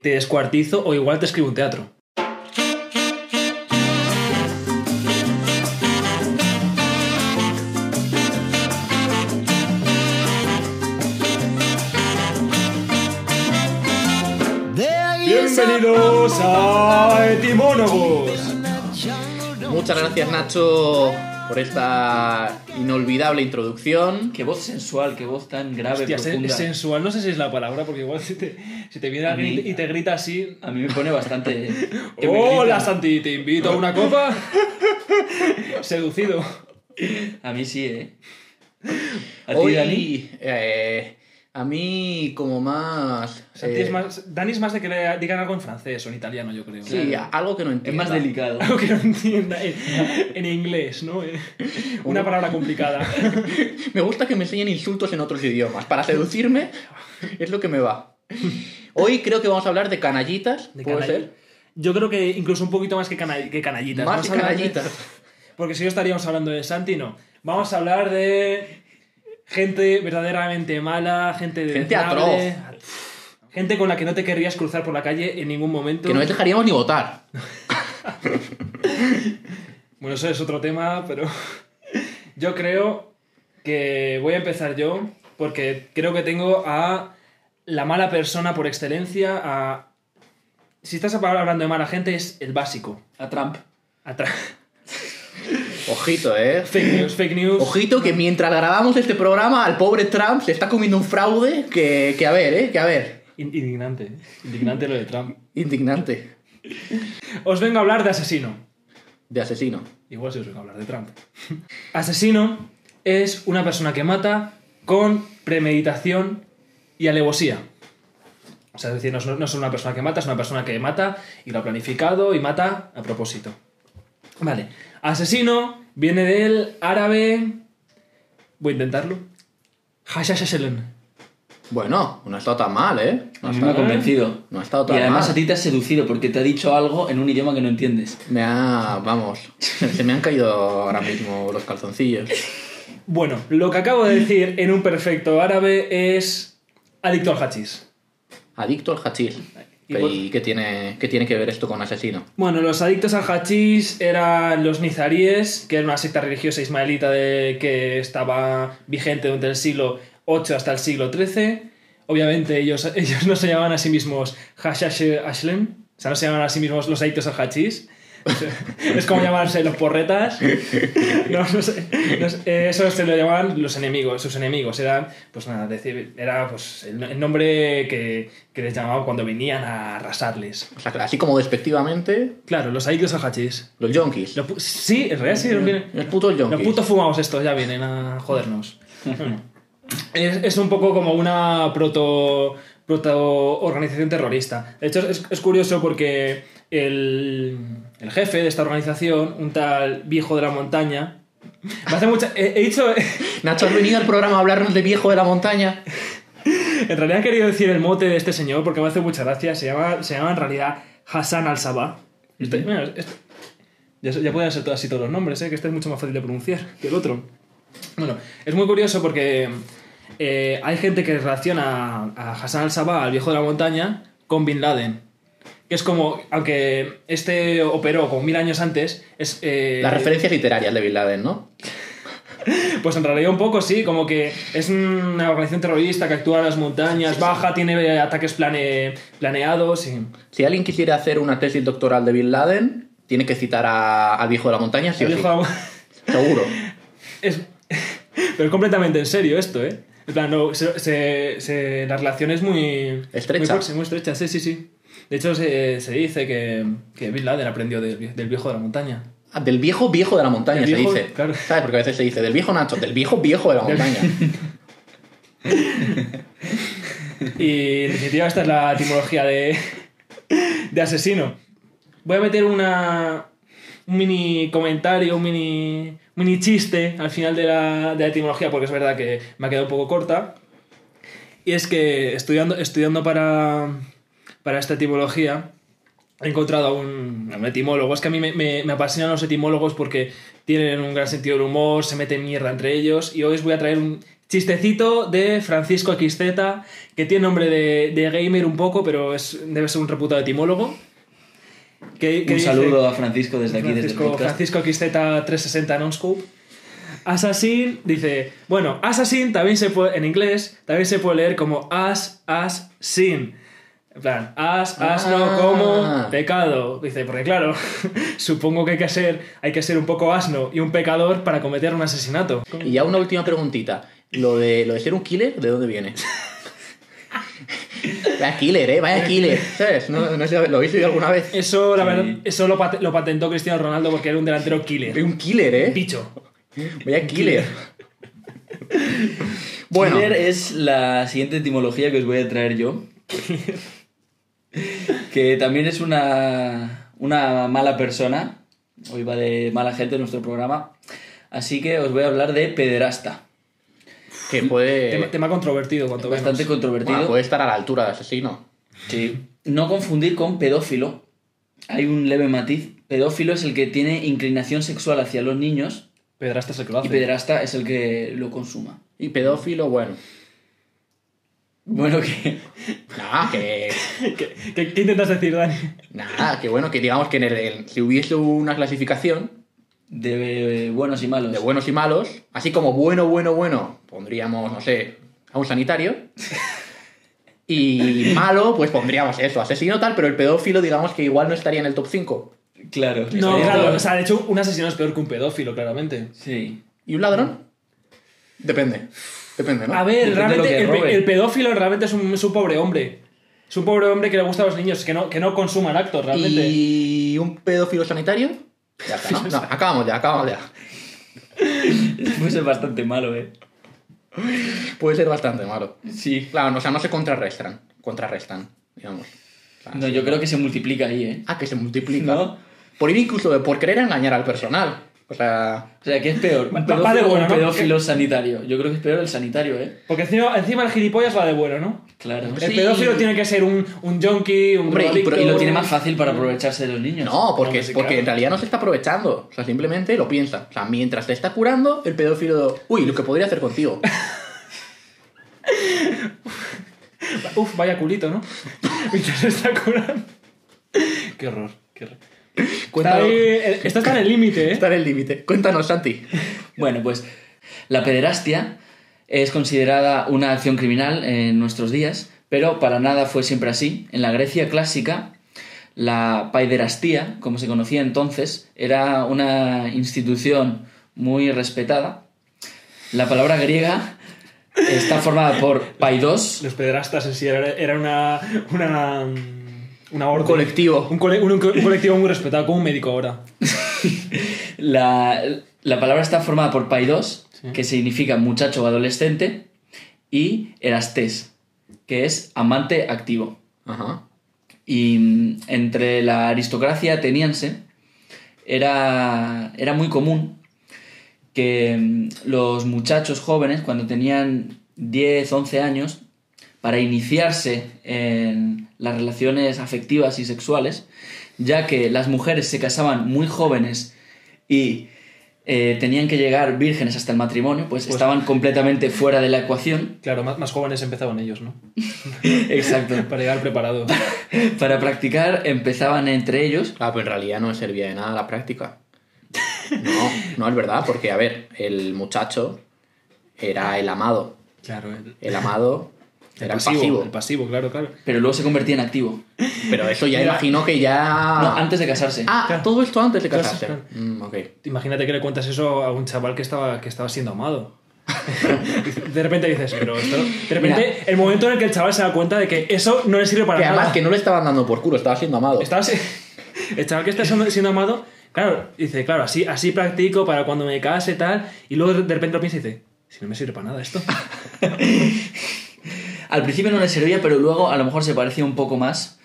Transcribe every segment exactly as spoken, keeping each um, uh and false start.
te descuartizo o igual te escribo un teatro. Bienvenidos a Etimónobos. Muchas gracias, Nacho, por esta inolvidable introducción. Qué voz sensual, qué voz tan grave. Hostia, profunda. Sensual, no sé si es la palabra, porque igual si te, si te viene alguien y te grita así... A mí me pone bastante... ¡Hola, Santi! ¿Te invito a una copa? Seducido. A mí sí, ¿eh? ¿A ti, Dani? Eh... A mí, como más... O sea, eh... más... Dani es más de que le digan algo en francés o en italiano, yo creo. Sí, claro. Algo que no entienda. Es más delicado. Algo que no entienda. En, en inglés, ¿no? Una palabra complicada. Me gusta que me enseñen insultos en otros idiomas. Para seducirme es lo que me va. Hoy creo que vamos a hablar de canallitas. ¿De ¿Puede canall... ser? Yo creo que incluso un poquito más que, canall... que canallitas. Más que canallitas. De... Porque si no estaríamos hablando de Santi, no. Vamos a hablar de... gente verdaderamente mala, gente de gente atroz, gente con la que no te querrías cruzar por la calle en ningún momento. Que no les dejaríamos ni votar. Bueno, eso es otro tema, pero yo creo que voy a empezar yo, porque creo que tengo a la mala persona por excelencia, a... Si estás hablando de mala gente, es el básico. A Trump. A Trump. Ojito, ¿eh? Fake news, fake news. Ojito que mientras grabamos este programa al pobre Trump se está comiendo un fraude que, que a ver, ¿eh? Que a ver. Indignante. Indignante lo de Trump. Indignante. Os vengo a hablar de asesino. De asesino. Igual si os vengo a hablar de Trump. Asesino es una persona que mata con premeditación y alevosía. O sea, es decir, no, no es una persona que mata, es una persona que mata y lo ha planificado y mata a propósito. Vale. Asesino viene del árabe... Voy a intentarlo. Hashashashelon. Bueno, no ha estado tan mal, ¿eh? No ha estado convencido. No ha estado tan mal. Y además mal. A ti te has seducido porque te ha dicho algo en un idioma que no entiendes. Me ha... Vamos. Se me han caído ahora mismo los calzoncillos. Bueno, lo que acabo de decir en un perfecto árabe es... Adicto al hachís. Adicto al hachís. ¿Y, ¿Y qué tiene, qué tiene que ver esto con asesino? Bueno, los adictos al hachís eran los nizaríes, que era una secta religiosa ismaelita de, que estaba vigente durante el siglo ocho hasta el siglo trece. Obviamente ellos, ellos no se llamaban a sí mismos hashash ashlem, o sea, no se llamaban a sí mismos los adictos al hachís. Es como llamarse los porretas. No, no sé, no sé, eso se lo llamaban los enemigos. Sus enemigos eran, pues nada, decir, era pues el nombre que, que les llamaban cuando venían a arrasarles. O sea, así como despectivamente. Claro, los adictos al hachís. Los yonkis. Los, sí, en realidad sí. Los putos yonkis. Los putos fumados estos ya vienen a jodernos. Bueno, es, es un poco como una proto, proto organización terrorista. De hecho, es, es curioso porque... El, el jefe de esta organización, un tal viejo de la montaña. Me hace mucha. He, he dicho. Nacho ha venido al programa a hablarnos de viejo de la montaña. En realidad he querido decir el mote de este señor porque me hace mucha gracia. Se llama, se llama en realidad Hassan-i Sabbah. Este, mira, este, ya, ya pueden ser así todos los nombres, ¿eh? Que este es mucho más fácil de pronunciar que el otro. Bueno, es muy curioso porque eh, hay gente que relaciona a, a Hassan-i Sabbah, al viejo de la montaña, con Bin Laden. Que es como, aunque este operó como mil años antes... es eh, las referencias literarias de Bin Laden, ¿no? Pues en realidad un poco, sí. Como que es una organización terrorista que actúa en las montañas, sí, sí, baja, sí. Tiene ataques plane, planeados... Y... Si alguien quisiera hacer una tesis doctoral de Bin Laden, tiene que citar a, al viejo de la montaña, sí o sí. La... Seguro. Es... Pero completamente en serio esto, ¿eh? En plan, no, se, se, se, la relación es muy... Estrecha. Muy, muy estrecha, sí, sí, sí. De hecho, se, se dice que, que Bin Laden aprendió del, del viejo de la montaña. Ah, del viejo viejo de la montaña, se dice. Claro. ¿Sabes? Porque a veces se dice del viejo Nacho, del viejo viejo de la montaña. Y en definitiva, esta es la etimología de, de asesino. Voy a meter una, un mini comentario, un mini, mini chiste al final de la, de la etimología, porque es verdad que me ha quedado un poco corta. Y es que estudiando, estudiando para... Para esta etimología he encontrado a un, a un etimólogo. Es que a mí me, me, me apasionan los etimólogos porque tienen un gran sentido del humor, se meten mierda entre ellos. Y hoy os voy a traer un Chistecito de Francisco equis zeta, que tiene nombre de, de gamer un poco, pero es, debe ser un reputado etimólogo. Que, que un saludo dice, a Francisco desde aquí, Francisco, desde el podcast. Francisco equis zeta trescientos sesenta Nonscope. Assassin dice, bueno, Assassin también se puede, en inglés, también se puede leer como as, as, sin. En plan, as, as, ah. no, como, pecado. Dice, porque claro, supongo que hay que ser, hay que ser un poco asno y un pecador para cometer un asesinato. Y ya una última preguntita. Lo de, lo de ser un killer, ¿de dónde viene? Vaya killer, ¿eh? Vaya killer. ¿Sabes? No, no sé, ¿lo habéis oído alguna vez? Eso, la verdad, eso lo, pat- lo patentó Cristiano Ronaldo porque era un delantero killer. Un killer, ¿eh? Picho. Vaya killer. Bueno. Killer es la siguiente etimología que os voy a traer yo. Que también es una, una mala persona. Hoy va de mala gente en nuestro programa. Así que os voy a hablar de pederasta. Que puede... Tema, tema controvertido, cuanto menos. Bastante controvertido. Bueno, puede estar a la altura de asesino. Sí. No confundir con pedófilo. Hay un leve matiz. Pedófilo es el que tiene inclinación sexual hacia los niños. Pederasta es el que lo hace. Y pederasta es el que lo consuma. Y pedófilo, bueno... Bueno, que... Nah, que... ¿Qué, qué, ¿Qué intentas decir, Dani? Nah, que bueno, que digamos que en el, el, si hubiese una clasificación... De buenos y malos. De buenos y malos. Así como bueno, bueno, bueno, pondríamos, no sé, a un sanitario. Y malo, pues pondríamos eso, asesino tal, pero el pedófilo, digamos que igual no estaría en el top cinco. Claro. No, claro, todo. O sea, de hecho, un asesino es peor que un pedófilo, claramente. Sí. ¿Y un ladrón? Depende. Depende, ¿no? A ver, depende realmente, el, el pedófilo realmente es un, es un pobre hombre. Es un pobre hombre que le gusta a los niños, que no, que no consuman actos, realmente. ¿Y un pedófilo sanitario? Ya está, ¿no? No, acabamos ya, acabamos ya. Puede ser bastante malo, eh. Puede ser bastante malo. Sí. Claro, no, o sea, no se contrarrestan. Contrarrestan, digamos. O sea, no, yo creo que se multiplica ahí, eh. Ah, que se multiplica. No. Por ir incluso, por querer engañar al personal. O sea... O sea, ¿qué es peor? ¿Un pedófilo de bueno, o un pedófilo ¿no? sanitario? Yo creo que es peor el sanitario, ¿eh? Porque encima, encima el gilipollas va de bueno, ¿no? Claro. El sí. pedófilo tiene que ser un, un junkie, un Hombre, y, y lo tiene más fácil para aprovecharse de los niños. No, porque, no, porque en realidad no se está aprovechando. O sea, simplemente lo piensa. O sea, mientras te está curando, el pedófilo... Uy, lo que podría hacer contigo. Uf, vaya culito, ¿no? Mientras se está curando. Qué horror, qué horror. Está, ahí, está, está en el límite, ¿eh? Está en el límite. Cuéntanos, Santi. Bueno, pues la pederastia es considerada una acción criminal en nuestros días, pero para nada fue siempre así. En la Grecia clásica, la paiderastía, como se conocía entonces, era una institución muy respetada. La palabra griega está formada por paidos. Los pederastas en sí eran una... una... Una un colectivo. Un, cole, un, un colectivo muy respetado, como un médico ahora. La, la palabra está formada por paidos, sí, que significa muchacho o adolescente, y erastés, que es amante activo. Ajá. Y entre la aristocracia ateniense era, era muy común que los muchachos jóvenes, cuando tenían diez, once años, para iniciarse en las relaciones afectivas y sexuales, ya que las mujeres se casaban muy jóvenes y eh, tenían que llegar vírgenes hasta el matrimonio, pues, pues estaban completamente fuera de la ecuación. Claro, más, más jóvenes empezaban ellos, ¿no? Exacto. Para llegar preparados. Para, para practicar empezaban entre ellos. Ah, pues en realidad no servía de nada la práctica. No, no es verdad, porque, a ver, el muchacho era el amado. Claro. El, el amado... Era el pasivo, pasivo. El pasivo, claro, claro. Pero luego se convertía en activo. Pero eso ya imagino que ya... No, antes de casarse. Ah, claro. Todo esto antes de casarse. Claro, claro. Mm, okay. Imagínate que le cuentas eso a un chaval que estaba, que estaba siendo amado. De repente dices, pero esto... De repente, mira, el momento en el que el chaval se da cuenta de que eso no le sirve para que nada. Que además que no le estaban dando por culo, estaba siendo amado. Estaba si... El chaval que está siendo, siendo amado, claro, dice, claro, así, así practico para cuando me case, tal. Y luego de repente lo piensa y dice, si no me sirve para nada esto... Al principio no le servía, pero luego a lo mejor se parecía un poco más,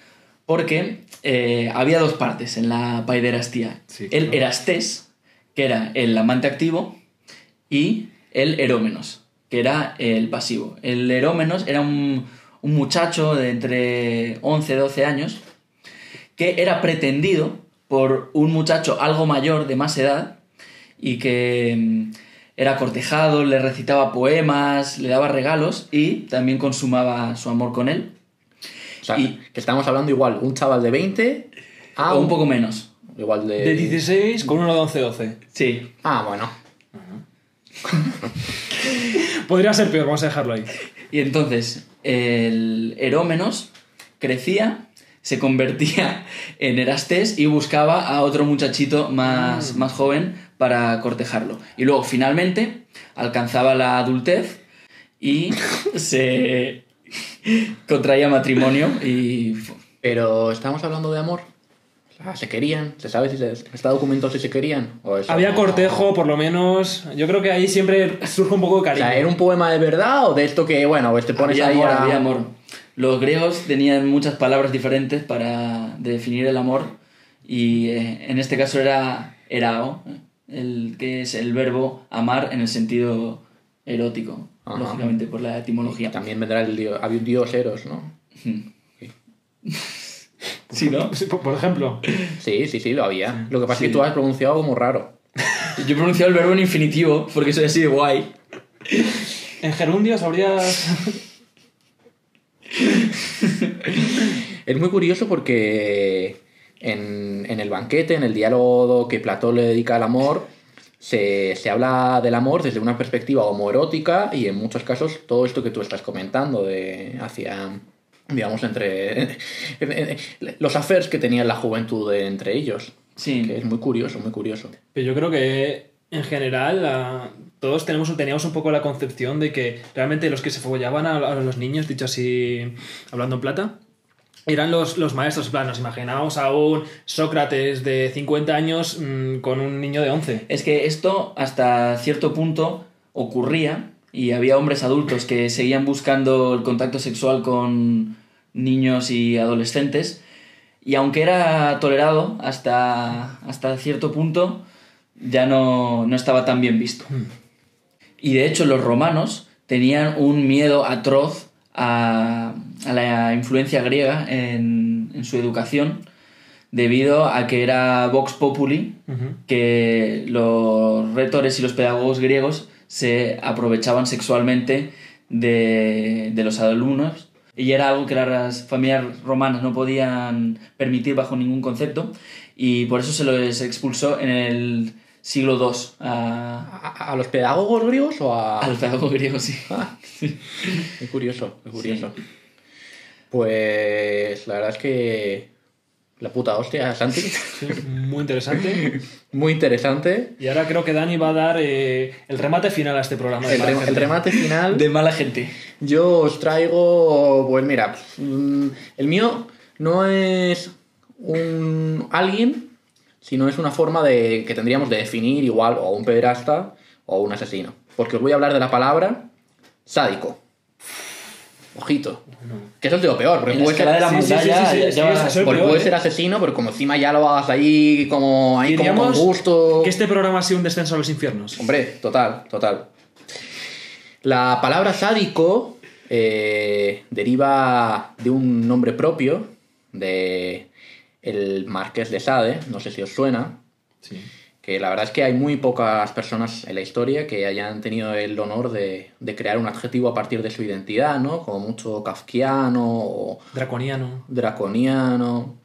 porque eh, había dos partes en la paiderastía. Sí, claro. El erastés, que era el amante activo, y el erómenos, que era el pasivo. El erómenos era un, un muchacho de entre once y doce años, que era pretendido por un muchacho algo mayor, de más edad, y que Era cortejado, le recitaba poemas, le daba regalos y también consumaba su amor con él. O sea, y, que estamos hablando igual, un chaval de veinte... Ah, o un poco menos. Igual de... De dieciséis con uno de once doce. Sí. Ah, bueno. Podría ser peor, vamos a dejarlo ahí. Y entonces, el Herómenos crecía, se convertía en Erastés y buscaba a otro muchachito más, mm. más joven para cortejarlo. Y luego, finalmente, alcanzaba la adultez y se contraía matrimonio y... Pero, ¿estamos hablando de amor? Ah, ¿se querían? ¿Se sabe si se, está documentado si se querían? ¿O eso? Había cortejo, por lo menos. Yo creo que ahí siempre surge un poco de cariño. O sea, ¿era un poema de verdad o de esto que, bueno, pues te pones había ahí amor, a... Había amor. Los griegos tenían muchas palabras diferentes para definir el amor y eh, en este caso era erao, el que es el verbo amar en el sentido erótico, ajá, lógicamente, por la etimología. Y también vendrá el dios... Había un dios Eros, ¿no? Sí. Sí, ¿no? Por ejemplo. Sí, sí, sí, lo había. Lo que pasa sí. es que tú has pronunciado como raro. Yo he pronunciado el verbo en infinitivo, porque soy así de guay. En gerundios habrías... Es muy curioso porque en, en el banquete, en el diálogo que Platón le dedica al amor, se, se habla del amor desde una perspectiva homoerótica y en muchos casos todo esto que tú estás comentando de hacia... digamos, entre los affairs que tenía la juventud entre ellos. Sí. Que es muy curioso, muy curioso. Pero yo creo que, en general, todos tenemos teníamos un poco la concepción de que realmente los que se follaban a los niños, dicho así, hablando en plata, eran los, los maestros planos. Imaginaos a un Sócrates de cincuenta años mmm, con un niño de once. Es que esto, hasta cierto punto, ocurría... Y había hombres adultos que seguían buscando el contacto sexual con niños y adolescentes. Y aunque era tolerado hasta, hasta cierto punto, ya no, no estaba tan bien visto. Y de hecho los romanos tenían un miedo atroz a, a la influencia griega en, en su educación debido a que era vox populi, uh-huh, que los retores y los pedagogos griegos se aprovechaban sexualmente de, de los alumnos y era algo que las familias romanas no podían permitir bajo ningún concepto y por eso se los expulsó en el siglo segundo a, ¿A, a los pedagogos griegos o a...? A los pedagogos griegos, sí. Ah, sí. Es curioso, es curioso. Sí. Pues la verdad es que... La puta hostia, Santi. Muy interesante. Muy interesante. Y ahora creo que Dani va a dar eh, el remate final a este programa. De el, rem- el remate final. De mala gente. Yo os traigo... Pues mira, el mío no es un alguien, sino es una forma de que tendríamos de definir igual o un pederasta o un asesino. Porque os voy a hablar de la palabra sádico. Ojito. Que eso es de lo peor, porque puede ser de la montaña, porque puede ser asesino, pero como encima ya lo hagas ahí como ahí como con gusto. Que este programa ha sido un descenso a los infiernos. Hombre, total, total. La palabra sádico eh, deriva de un nombre propio de el Marqués de Sade, no sé si os suena. Sí. Que la verdad es que hay muy pocas personas en la historia que hayan tenido el honor de, de crear un adjetivo a partir de su identidad, ¿no? Como mucho kafkiano o... Draconiano. Draconiano.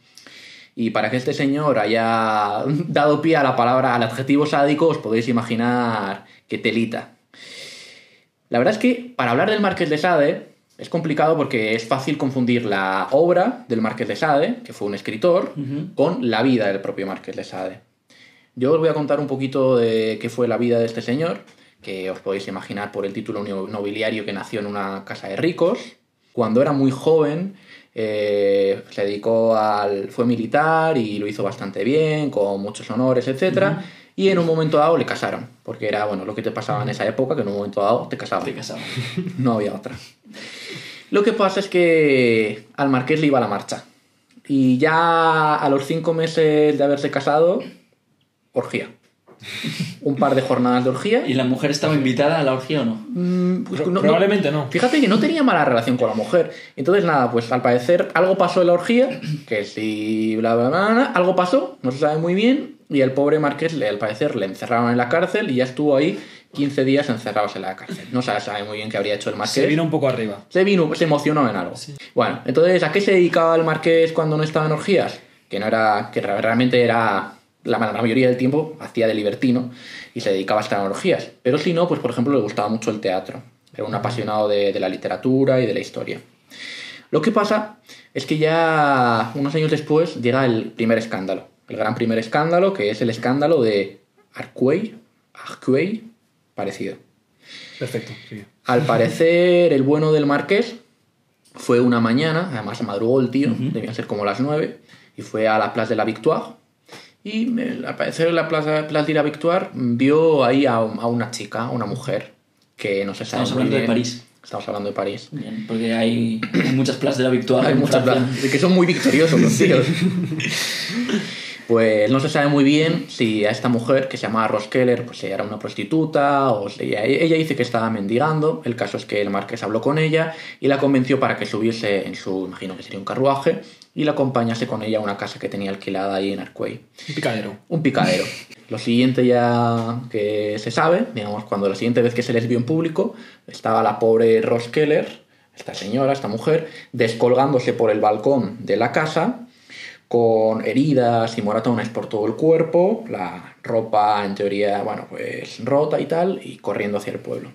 Y para que este señor haya dado pie a la palabra, al adjetivo sádico, os podéis imaginar que telita. La verdad es que para hablar del Marqués de Sade es complicado porque es fácil confundir la obra del Marqués de Sade, que fue un escritor, uh-huh, con la vida del propio Marqués de Sade. Yo os voy a contar un poquito de qué fue la vida de este señor, que os podéis imaginar por el título nobiliario que nació en una casa de ricos. Cuando era muy joven eh, se dedicó al... fue militar y lo hizo bastante bien, con muchos honores, etcétera. Uh-huh. Y en un momento dado le casaron, porque era bueno lo que te pasaba en esa época, que en un momento dado te casaban. Te casaban. No había otra. Lo que pasa es que al marqués le iba la marcha. Y ya a los cinco meses de haberse casado... orgía. Un par de jornadas de orgía. ¿Y la mujer estaba invitada a la orgía o no? Mm, pues, no probablemente no. no. Fíjate que no tenía mala relación con la mujer. Entonces, nada, pues al parecer algo pasó en la orgía, que sí, bla, bla, bla, bla, algo pasó, no se sabe muy bien, y al pobre Marqués, le, al parecer, le encerraron en la cárcel y ya estuvo ahí quince días encerrados en la cárcel. No se sabe muy bien qué habría hecho el Marqués. Se vino un poco arriba. Se vino, se emocionó en algo. Sí. Bueno, entonces, ¿a qué se dedicaba el Marqués cuando no estaba en orgías? Que no era, que realmente era... La, la mayoría del tiempo hacía de libertino y se dedicaba a estar en orgías. Pero si no, pues por ejemplo, le gustaba mucho el teatro. Era un apasionado de, de la literatura y de la historia. Lo que pasa es que ya unos años después llega el primer escándalo. El gran primer escándalo, que es el escándalo de Arcueil. Arcueil, parecido. Perfecto. Sí. Al parecer, el bueno del Marqués fue una mañana, además madrugó el tío, uh-huh. debían ser como las nueve, y fue a la Place de la Victoire. Y al parecer en la plaza, plaza de la Victoire vio ahí a, a una chica, a una mujer, que no se sabe. Estamos hablando bien. de París. Estamos hablando de París. Bien, porque hay, hay muchas plazas de la Victoire. Hay muchas plazas. Que son muy victoriosos los sí. tíos. Pues no se sabe muy bien si a esta mujer, que se llamaba Roskeller, pues era una prostituta, o si ella, ella dice que estaba mendigando. El caso es que el Marqués habló con ella y la convenció para que subiese en su, imagino que sería un carruaje, y la acompañase con ella a una casa que tenía alquilada ahí en Arcueil. Un picadero. Un picadero. Lo siguiente ya que se sabe, digamos, cuando la siguiente vez que se les vio en público, estaba la pobre Roskeller, esta señora, esta mujer, descolgándose por el balcón de la casa, con heridas y moratones por todo el cuerpo, la ropa en teoría, bueno, pues rota y tal, y corriendo hacia el pueblo.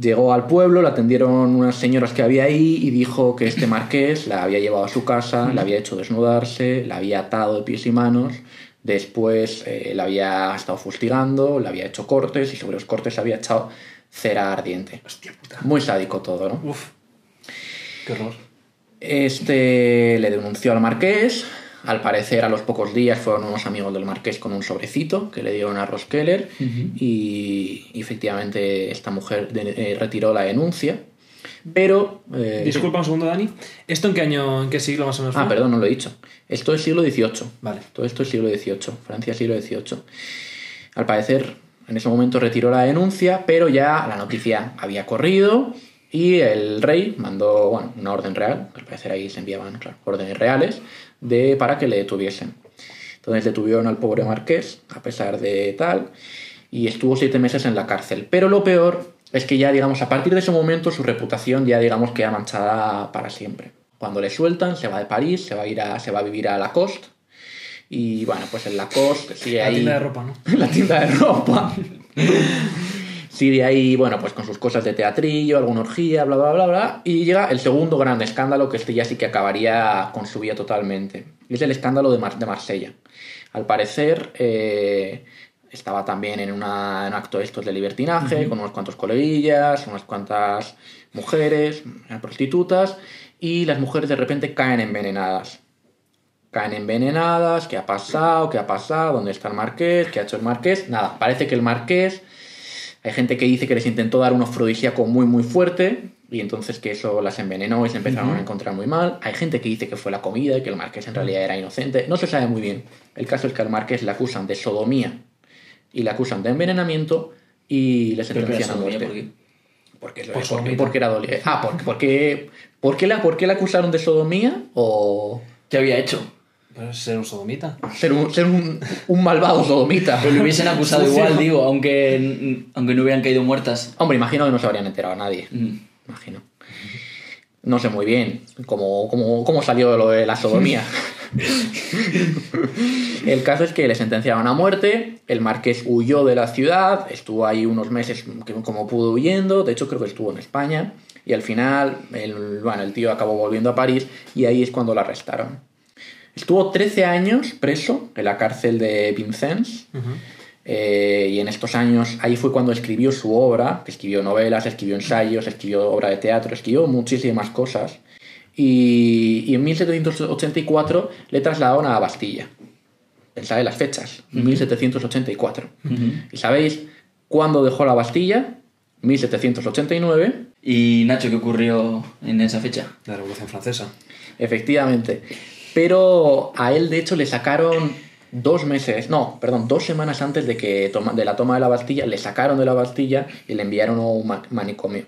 Llegó al pueblo, la atendieron unas señoras que había ahí y dijo que este Marqués la había llevado a su casa, la había hecho desnudarse, la había atado de pies y manos, después eh, la había estado fustigando, la había hecho cortes y sobre los cortes había echado cera ardiente. Hostia puta. Muy sádico todo, ¿no? Uf, qué horror. Este le denunció al Marqués. Al parecer, a los pocos días fueron unos amigos del Marqués con un sobrecito que le dieron a Roskeller. Uh-huh. Y, y efectivamente esta mujer de, eh, retiró la denuncia. Pero... Eh, Disculpa un segundo, Dani. ¿Esto en qué año, en qué siglo más o menos? Ah, fue? Perdón, no lo he dicho. Esto es siglo dieciocho. Vale. Todo esto es siglo dieciocho. Francia, siglo dieciocho. Al parecer, en ese momento retiró la denuncia, pero ya la noticia había corrido... Y el rey mandó, bueno, una orden real, al parecer ahí se enviaban, claro, órdenes reales, de, para que le detuviesen. Entonces detuvieron al pobre Marqués, a pesar de tal, y estuvo siete meses en la cárcel. Pero lo peor es que ya, digamos, a partir de ese momento su reputación ya, digamos, queda manchada para siempre. Cuando le sueltan, se va de París, se va a, ir a, se va a vivir a Lacoste, y bueno, pues en Lacoste sigue ahí... La tienda de ropa, ¿no? La tienda de ropa... Sigue ahí, bueno, pues con sus cosas de teatrillo, alguna orgía, bla, bla, bla, bla. Y llega el segundo gran escándalo, que este ya sí que acabaría con su vida totalmente. Es el escándalo de, Mar- de Marsella. Al parecer, eh, estaba también en, una, en un acto de estos de libertinaje, uh-huh. con unos cuantos coleguillas, unas cuantas mujeres, prostitutas, y las mujeres de repente caen envenenadas. Caen envenenadas, ¿qué ha pasado? ¿Qué ha pasado? ¿Dónde está el Marqués? ¿Qué ha hecho el Marqués? Nada, parece que el Marqués... Hay gente que dice que les intentó dar un afrodisíaco muy, muy fuerte y entonces que eso las envenenó y se empezaron uh-huh. a encontrar muy mal. Hay gente que dice que fue la comida y que el Marqués en realidad era inocente. No se sabe muy bien. El caso es que al Marqués le acusan de sodomía y le acusan de envenenamiento y le sentencian a muerte. ¿Por qué? Porque, lo por porque, porque era doliente. Ah, porque, porque, porque la, ¿por qué le acusaron de sodomía o...? ¿Qué había hecho? Ser un sodomita. Ser un, ser un, un malvado sodomita. Pero lo hubiesen acusado igual, digo, aunque, aunque no hubieran caído muertas. Hombre, imagino que no se habrían enterado a nadie. Mm. Imagino. No sé muy bien cómo, cómo, cómo salió lo de la sodomía. El caso es que le sentenciaron a muerte. El Marqués huyó de la ciudad. Estuvo ahí unos meses como pudo huyendo. De hecho, creo que estuvo en España. Y al final, el, bueno, el tío acabó volviendo a París. Y ahí es cuando lo arrestaron. Estuvo trece años preso en la cárcel de Vincennes. Uh-huh. eh, y en estos años, ahí fue cuando escribió su obra, que escribió novelas, escribió ensayos, escribió obra de teatro, escribió muchísimas cosas. Y, y en mil setecientos ochenta y cuatro le trasladaron a Bastilla. Pensad en las fechas, uh-huh. mil setecientos ochenta y cuatro. Uh-huh. ¿Y sabéis cuándo dejó la Bastilla? mil setecientos ochenta y nueve. ¿Y Nacho, qué ocurrió en esa fecha? La Revolución Francesa. Efectivamente. Pero a él, de hecho, le sacaron dos meses... No, perdón, dos semanas antes de que toma, de la toma de la Bastilla, le sacaron de la Bastilla y le enviaron a un manicomio.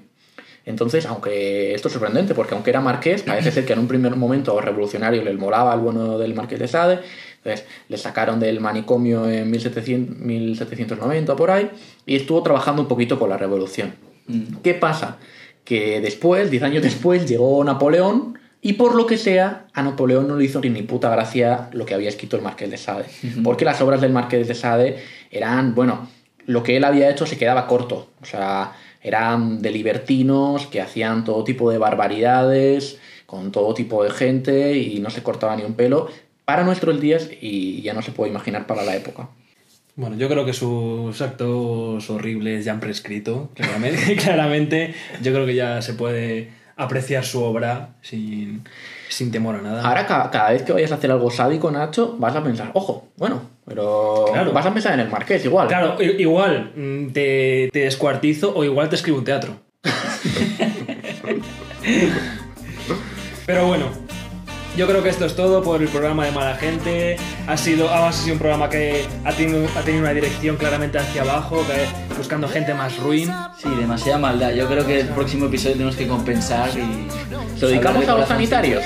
Entonces, aunque esto es sorprendente, porque aunque era marqués, parece ser que en un primer momento revolucionario les molaba el bueno del marqués de Sade, entonces le sacaron del manicomio en mil setecientos noventa por ahí, y estuvo trabajando un poquito con la revolución. Mm. ¿Qué pasa? Que después, diez años después, llegó Napoleón, y por lo que sea, a Napoleón no le hizo ni puta gracia lo que había escrito el marqués de Sade, mm-hmm. porque las obras del marqués de Sade eran, bueno, lo que él había hecho se quedaba corto, o sea... Eran de libertinos que hacían todo tipo de barbaridades con todo tipo de gente y no se cortaba ni un pelo para nuestros días y ya no se puede imaginar para la época. Bueno, yo creo que sus actos horribles ya han prescrito, claramente. claramente yo creo que ya se puede apreciar su obra sin, sin temor a nada. Ahora ca cada vez que vayas a hacer algo sádico, Nacho, vas a pensar, ojo, bueno... Pero claro. Vas a pensar en el marqués, igual. Claro, igual te, te descuartizo o igual te escribo un teatro. Pero bueno, yo creo que esto es todo por el programa de Mala Gente. Ha sido, ha sido un programa que ha tenido, ha tenido una dirección claramente hacia abajo, buscando gente más ruin. Sí, demasiada maldad. Yo creo que el próximo episodio tenemos que compensar y... ¿Lo dedicamos a los sanitarios?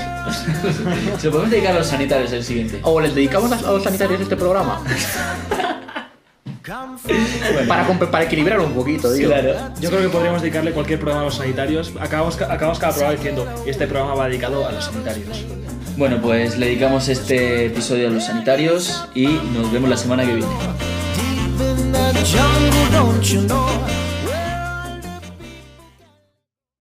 ¿Se lo podemos dedicar a los sanitarios el siguiente? ¿O les dedicamos a los sanitarios este programa? Bueno. Para, para equilibrar un poquito, digo. Claro. Yo creo que podríamos dedicarle cualquier programa a los sanitarios. Acabamos, acabamos cada programa diciendo, este programa va dedicado a los sanitarios. Bueno, pues le dedicamos este episodio a los sanitarios y nos vemos la semana que viene.